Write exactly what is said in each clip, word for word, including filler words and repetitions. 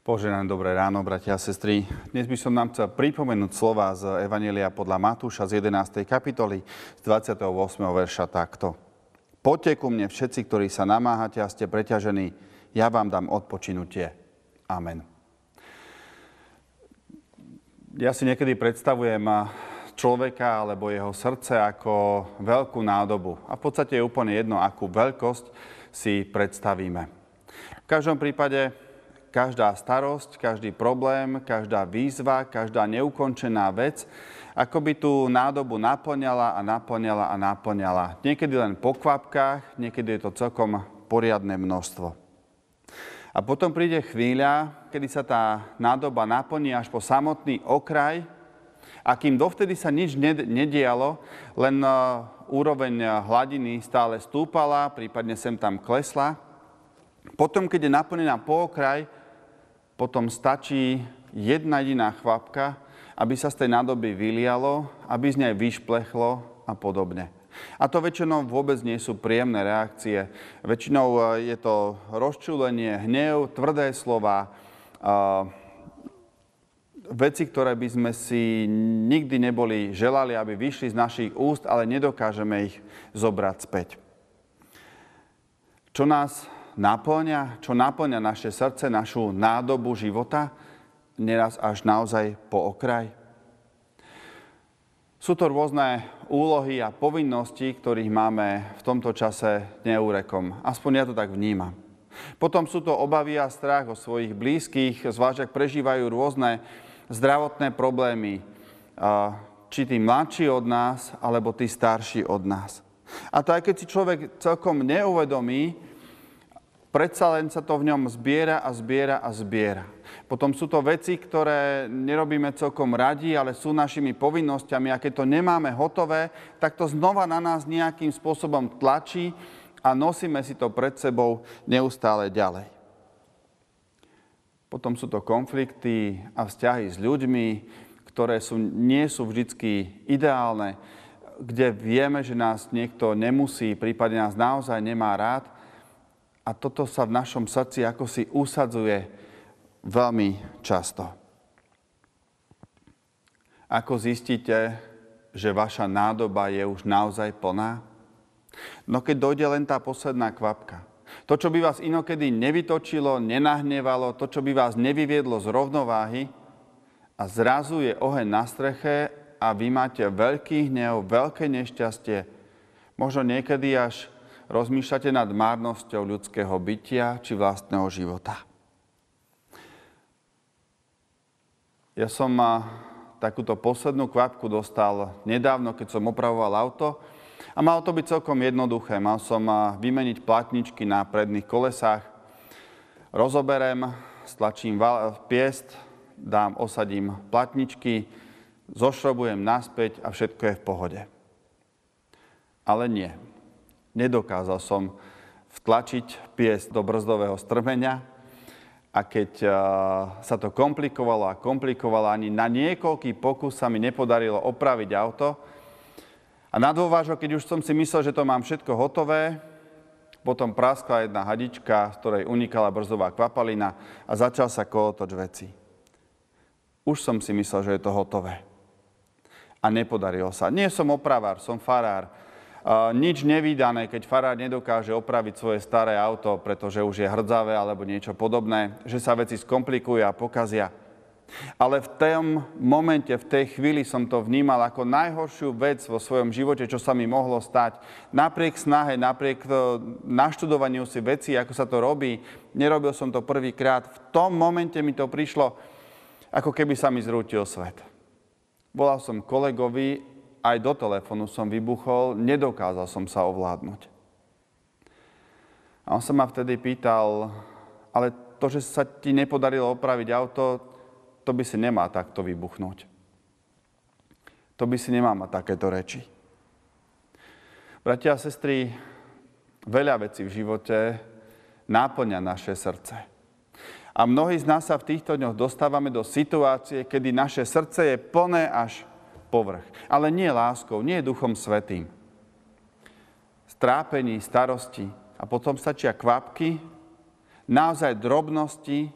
Požehnané dobré ráno, bratia a sestry. Dnes by som nám chcel pripomenúť slova z Evanjelia podľa Matúša z jedenástej kapitoly z dvadsiateho ôsmeho verša takto. Poďte ku mne všetci, ktorí sa namáhate a ste preťažení, ja vám dám odpočinutie. Amen. Ja si niekedy predstavujem človeka alebo jeho srdce ako veľkú nádobu. A v podstate je úplne jedno, akú veľkosť si predstavíme. V každom prípade každá starosť, každý problém, každá výzva, každá neukončená vec, ako by tú nádobu naplňala a naplňala a naplňala. Niekedy len po kvapkách, niekedy je to celkom poriadne množstvo. A potom príde chvíľa, kedy sa tá nádoba naplní až po samotný okraj, a kým dovtedy sa nič nedialo, len úroveň hladiny stále stúpala, prípadne sem tam klesla. Potom, keď je naplnená po okraj, potom stačí jedna jediná chvapka, aby sa z tej nádoby vylialo, aby z nej vyšplechlo a podobne. A to väčšinou vôbec nie sú príjemné reakcie. Väčšinou je to rozčúlenie, hnev, tvrdé slova, veci, ktoré by sme si nikdy neboli želali, aby vyšli z našich úst, ale nedokážeme ich zobrať späť. Čo nás naplňa, čo naplňa naše srdce, našu nádobu života, neraz až naozaj po okraj. Sú to rôzne úlohy a povinnosti, ktorých máme v tomto čase neúrekom. Aspoň ja to tak vnímam. Potom sú to obavy a strach o svojich blízkych, zvlášť ak prežívajú rôzne zdravotné problémy, či tí mladší od nás, alebo tí starší od nás. A to aj keď si človek celkom neuvedomí, predsa len sa to v ňom zbiera a zbiera a zbiera. Potom sú to veci, ktoré nerobíme celkom radi, ale sú našimi povinnosťami a keď to nemáme hotové, tak to znova na nás nejakým spôsobom tlačí a nosíme si to pred sebou neustále ďalej. Potom sú to konflikty a vzťahy s ľuďmi, ktoré sú, nie sú vždy ideálne, kde vieme, že nás niekto nemusí, prípadne nás naozaj nemá rád. A toto sa v našom srdci akosi usadzuje veľmi často. Ako zistíte, že vaša nádoba je už naozaj plná? No keď dojde len tá posledná kvapka. To, čo by vás inokedy nevytočilo, nenahnevalo, to, čo by vás nevyviedlo z rovnováhy, a zrazu je oheň na streche a vy máte veľký hnev, veľké nešťastie, možno niekedy až rozmýšľate nad márnosťou ľudského bytia či vlastného života. Ja som takúto poslednú kvapku dostal nedávno, keď som opravoval auto. A malo to byť celkom jednoduché. Mal som vymeniť platničky na predných kolesách. Rozoberem, stlačím piest, dám, osadím platničky, zošrobujem naspäť a všetko je v pohode. Ale nie. Nedokázal som vtlačiť piesť do brzdového strmenia a keď sa to komplikovalo a komplikovalo, ani na niekoľký pokus sa mi nepodarilo opraviť auto. A na dôvážok, keď už som si myslel, že to mám všetko hotové, potom praskla jedna hadička, z ktorej unikala brzdová kvapalina a začal sa kolotoč veci. Už som si myslel, že je to hotové. A nepodarilo sa. Nie som opravár, som farár. Nič nevídané, keď farár nedokáže opraviť svoje staré auto, pretože už je hrdzavé alebo niečo podobné, že sa veci skomplikujú a pokazia. Ale v tom momente, v tej chvíli som to vnímal ako najhoršiu vec vo svojom živote, čo sa mi mohlo stať. Napriek snahe, napriek naštudovaniu si veci, ako sa to robí, nerobil som to prvýkrát. V tom momente mi to prišlo, ako keby sa mi zrútil svet. Volal som kolegovi, aj do telefónu som vybuchol, nedokázal som sa ovládnuť. A on sa ma vtedy pýtal, ale to, že sa ti nepodarilo opraviť auto, to by si nemá takto vybuchnúť. To by si nemá mať takéto reči. Bratia a sestry, veľa vecí v živote náplňa naše srdce. A mnohí z nás sa v týchto dňoch dostávame do situácie, kedy naše srdce je plné až povrch. Ale nie láskou, nie Duchom Svätým. Strápení, starosti a potom stačia kvapky, naozaj drobnosti,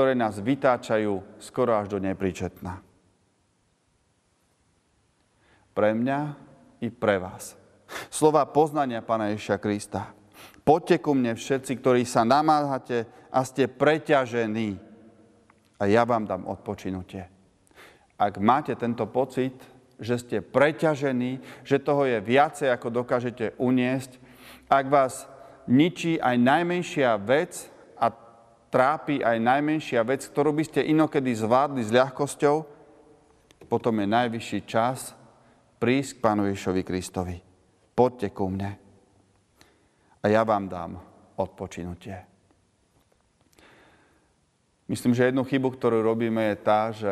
ktoré nás vytáčajú skoro až do nepríčetna. Pre mňa i pre vás. Slová poznania Pána Ježiša Krista. Poďte ku mne všetci, ktorí sa namáhate a ste preťažení. A ja vám dám odpočinutie. Ak máte tento pocit, že ste preťažení, že toho je viacej, ako dokážete uniesť, ak vás ničí aj najmenšia vec a trápi aj najmenšia vec, ktorú by ste inokedy zvládli s ľahkosťou, potom je najvyšší čas prísť k Pánu Ježišovi Kristovi. Poďte ku mne a ja vám dám odpočinutie. Myslím, že jednu chybu, ktorú robíme, je tá, že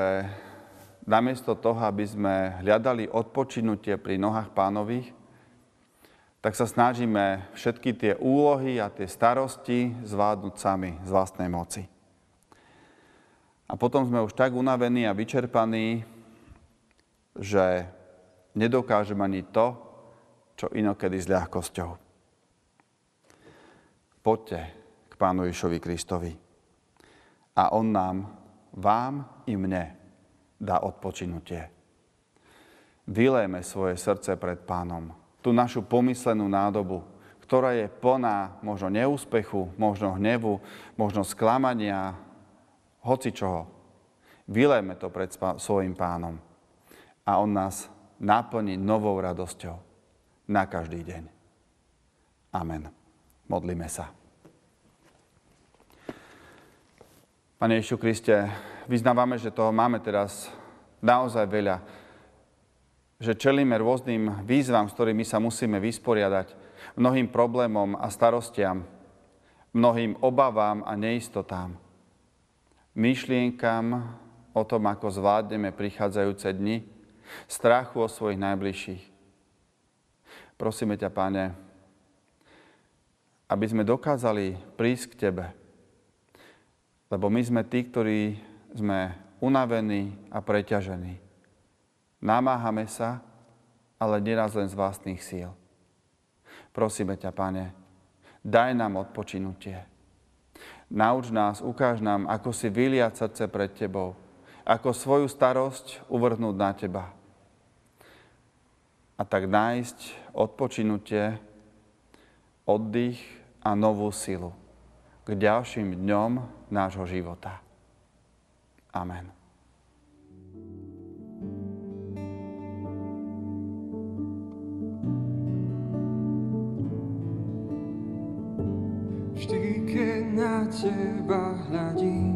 namiesto toho, aby sme hľadali odpočinutie pri nohách Pánových, tak sa snažíme všetky tie úlohy a tie starosti zvládnuť sami z vlastnej moci. A potom sme už tak unavení a vyčerpaní, že nedokážeme ani to, čo inokedy s ľahkosťou. Poďte k Pánu Ježišovi Kristovi a on nám, vám i mne, dá odpočinutie. Vylejme svoje srdce pred Pánom, tú našu pomyslenú nádobu, ktorá je plná možno neúspechu, možno hnevu, možno sklamania, hocičoho. Vylejme to pred svojim Pánom a on nás naplní novou radosťou na každý deň. Amen. Modlíme sa. Pane Ježišu Kriste, vyznávame, že toho máme teraz naozaj veľa. Že čelíme rôznym výzvam, s ktorými sa musíme vysporiadať. Mnohým problémom a starostiam. Mnohým obavám a neistotám. Myšlienkam o tom, ako zvládneme prichádzajúce dni. Strachu o svojich najbližších. Prosíme ťa, Pane, aby sme dokázali prísť k Tebe. Lebo my sme tí, ktorí sme unavení a preťažení. Namáhame sa, ale neraz len z vlastných síl. Prosíme ťa, Pane, daj nám odpočinutie. Nauč nás, ukáž nám, ako si vyliať srdce pred Tebou, ako svoju starosť uvrhnúť na Teba. A tak nájsť odpočinutie, oddych a novú silu k ďalším dňom nášho života. Amen. Vždy, keď na teba hľadím,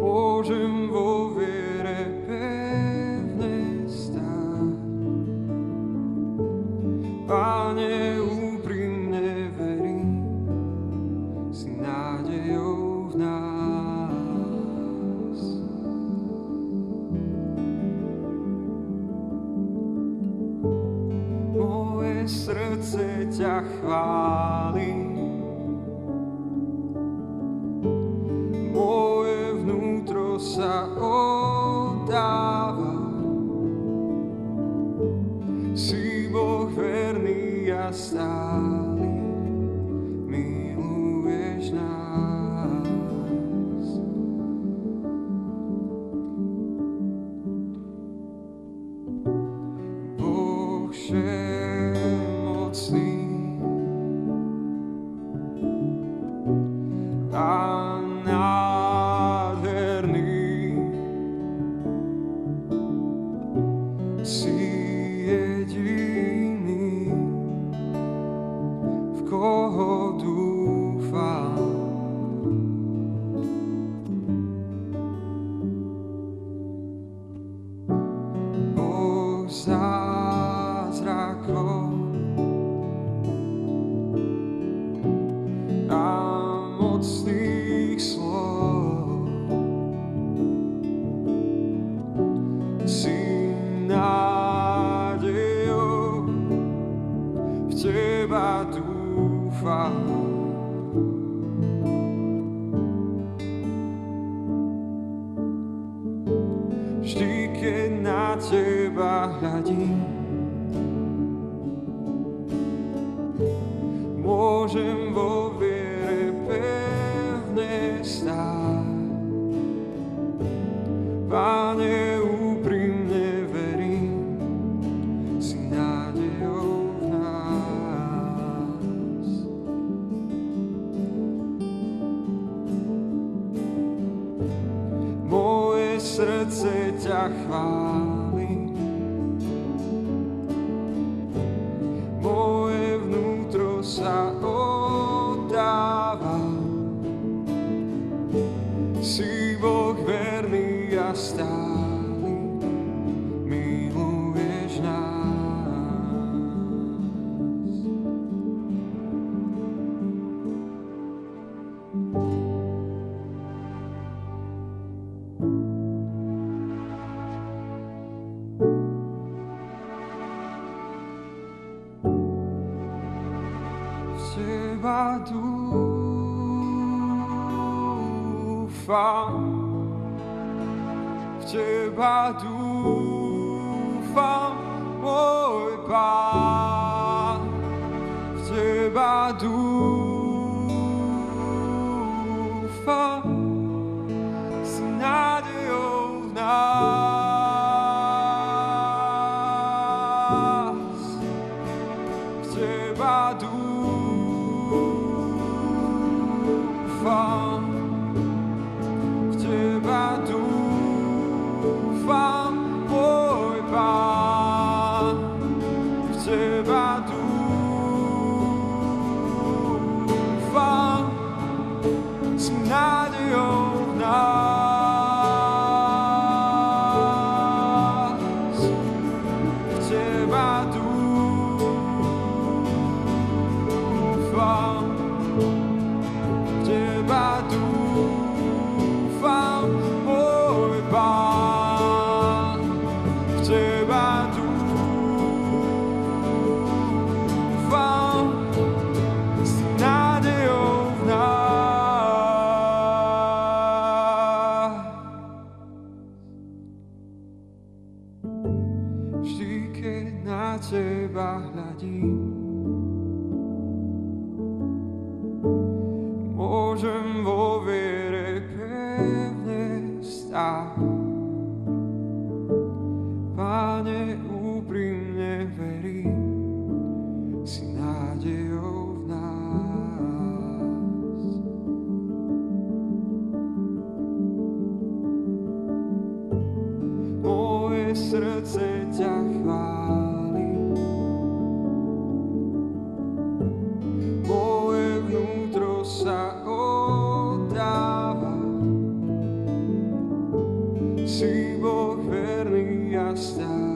môžem vo viere pevne stáť. Páne, srdce ťa chváli, moje vnútro sa oddáva. Si Boh verný a stály, miluješ nás. Boh môžem vo viere srdce ťa chváli. Moje vnútro sa oddáva. Si Boh verný a stály, miluješ nás. Teba dúfam, v Teba dúfam, môj Pán, v Teba dúfam, s nádejou v nás, v Teba dúfam. V Teba dúfam, môj Pán, v Teba dúfam, s nádejou v nás, v Teba dúfam. Vždy, keď na Teba hľadím, môžem vo viere pevne stáť. Páne, úprimne verím, si nádejou v nás. Moje srdce ťa chváli, moje vnútro sa oddáva. Si Boh verný a stály.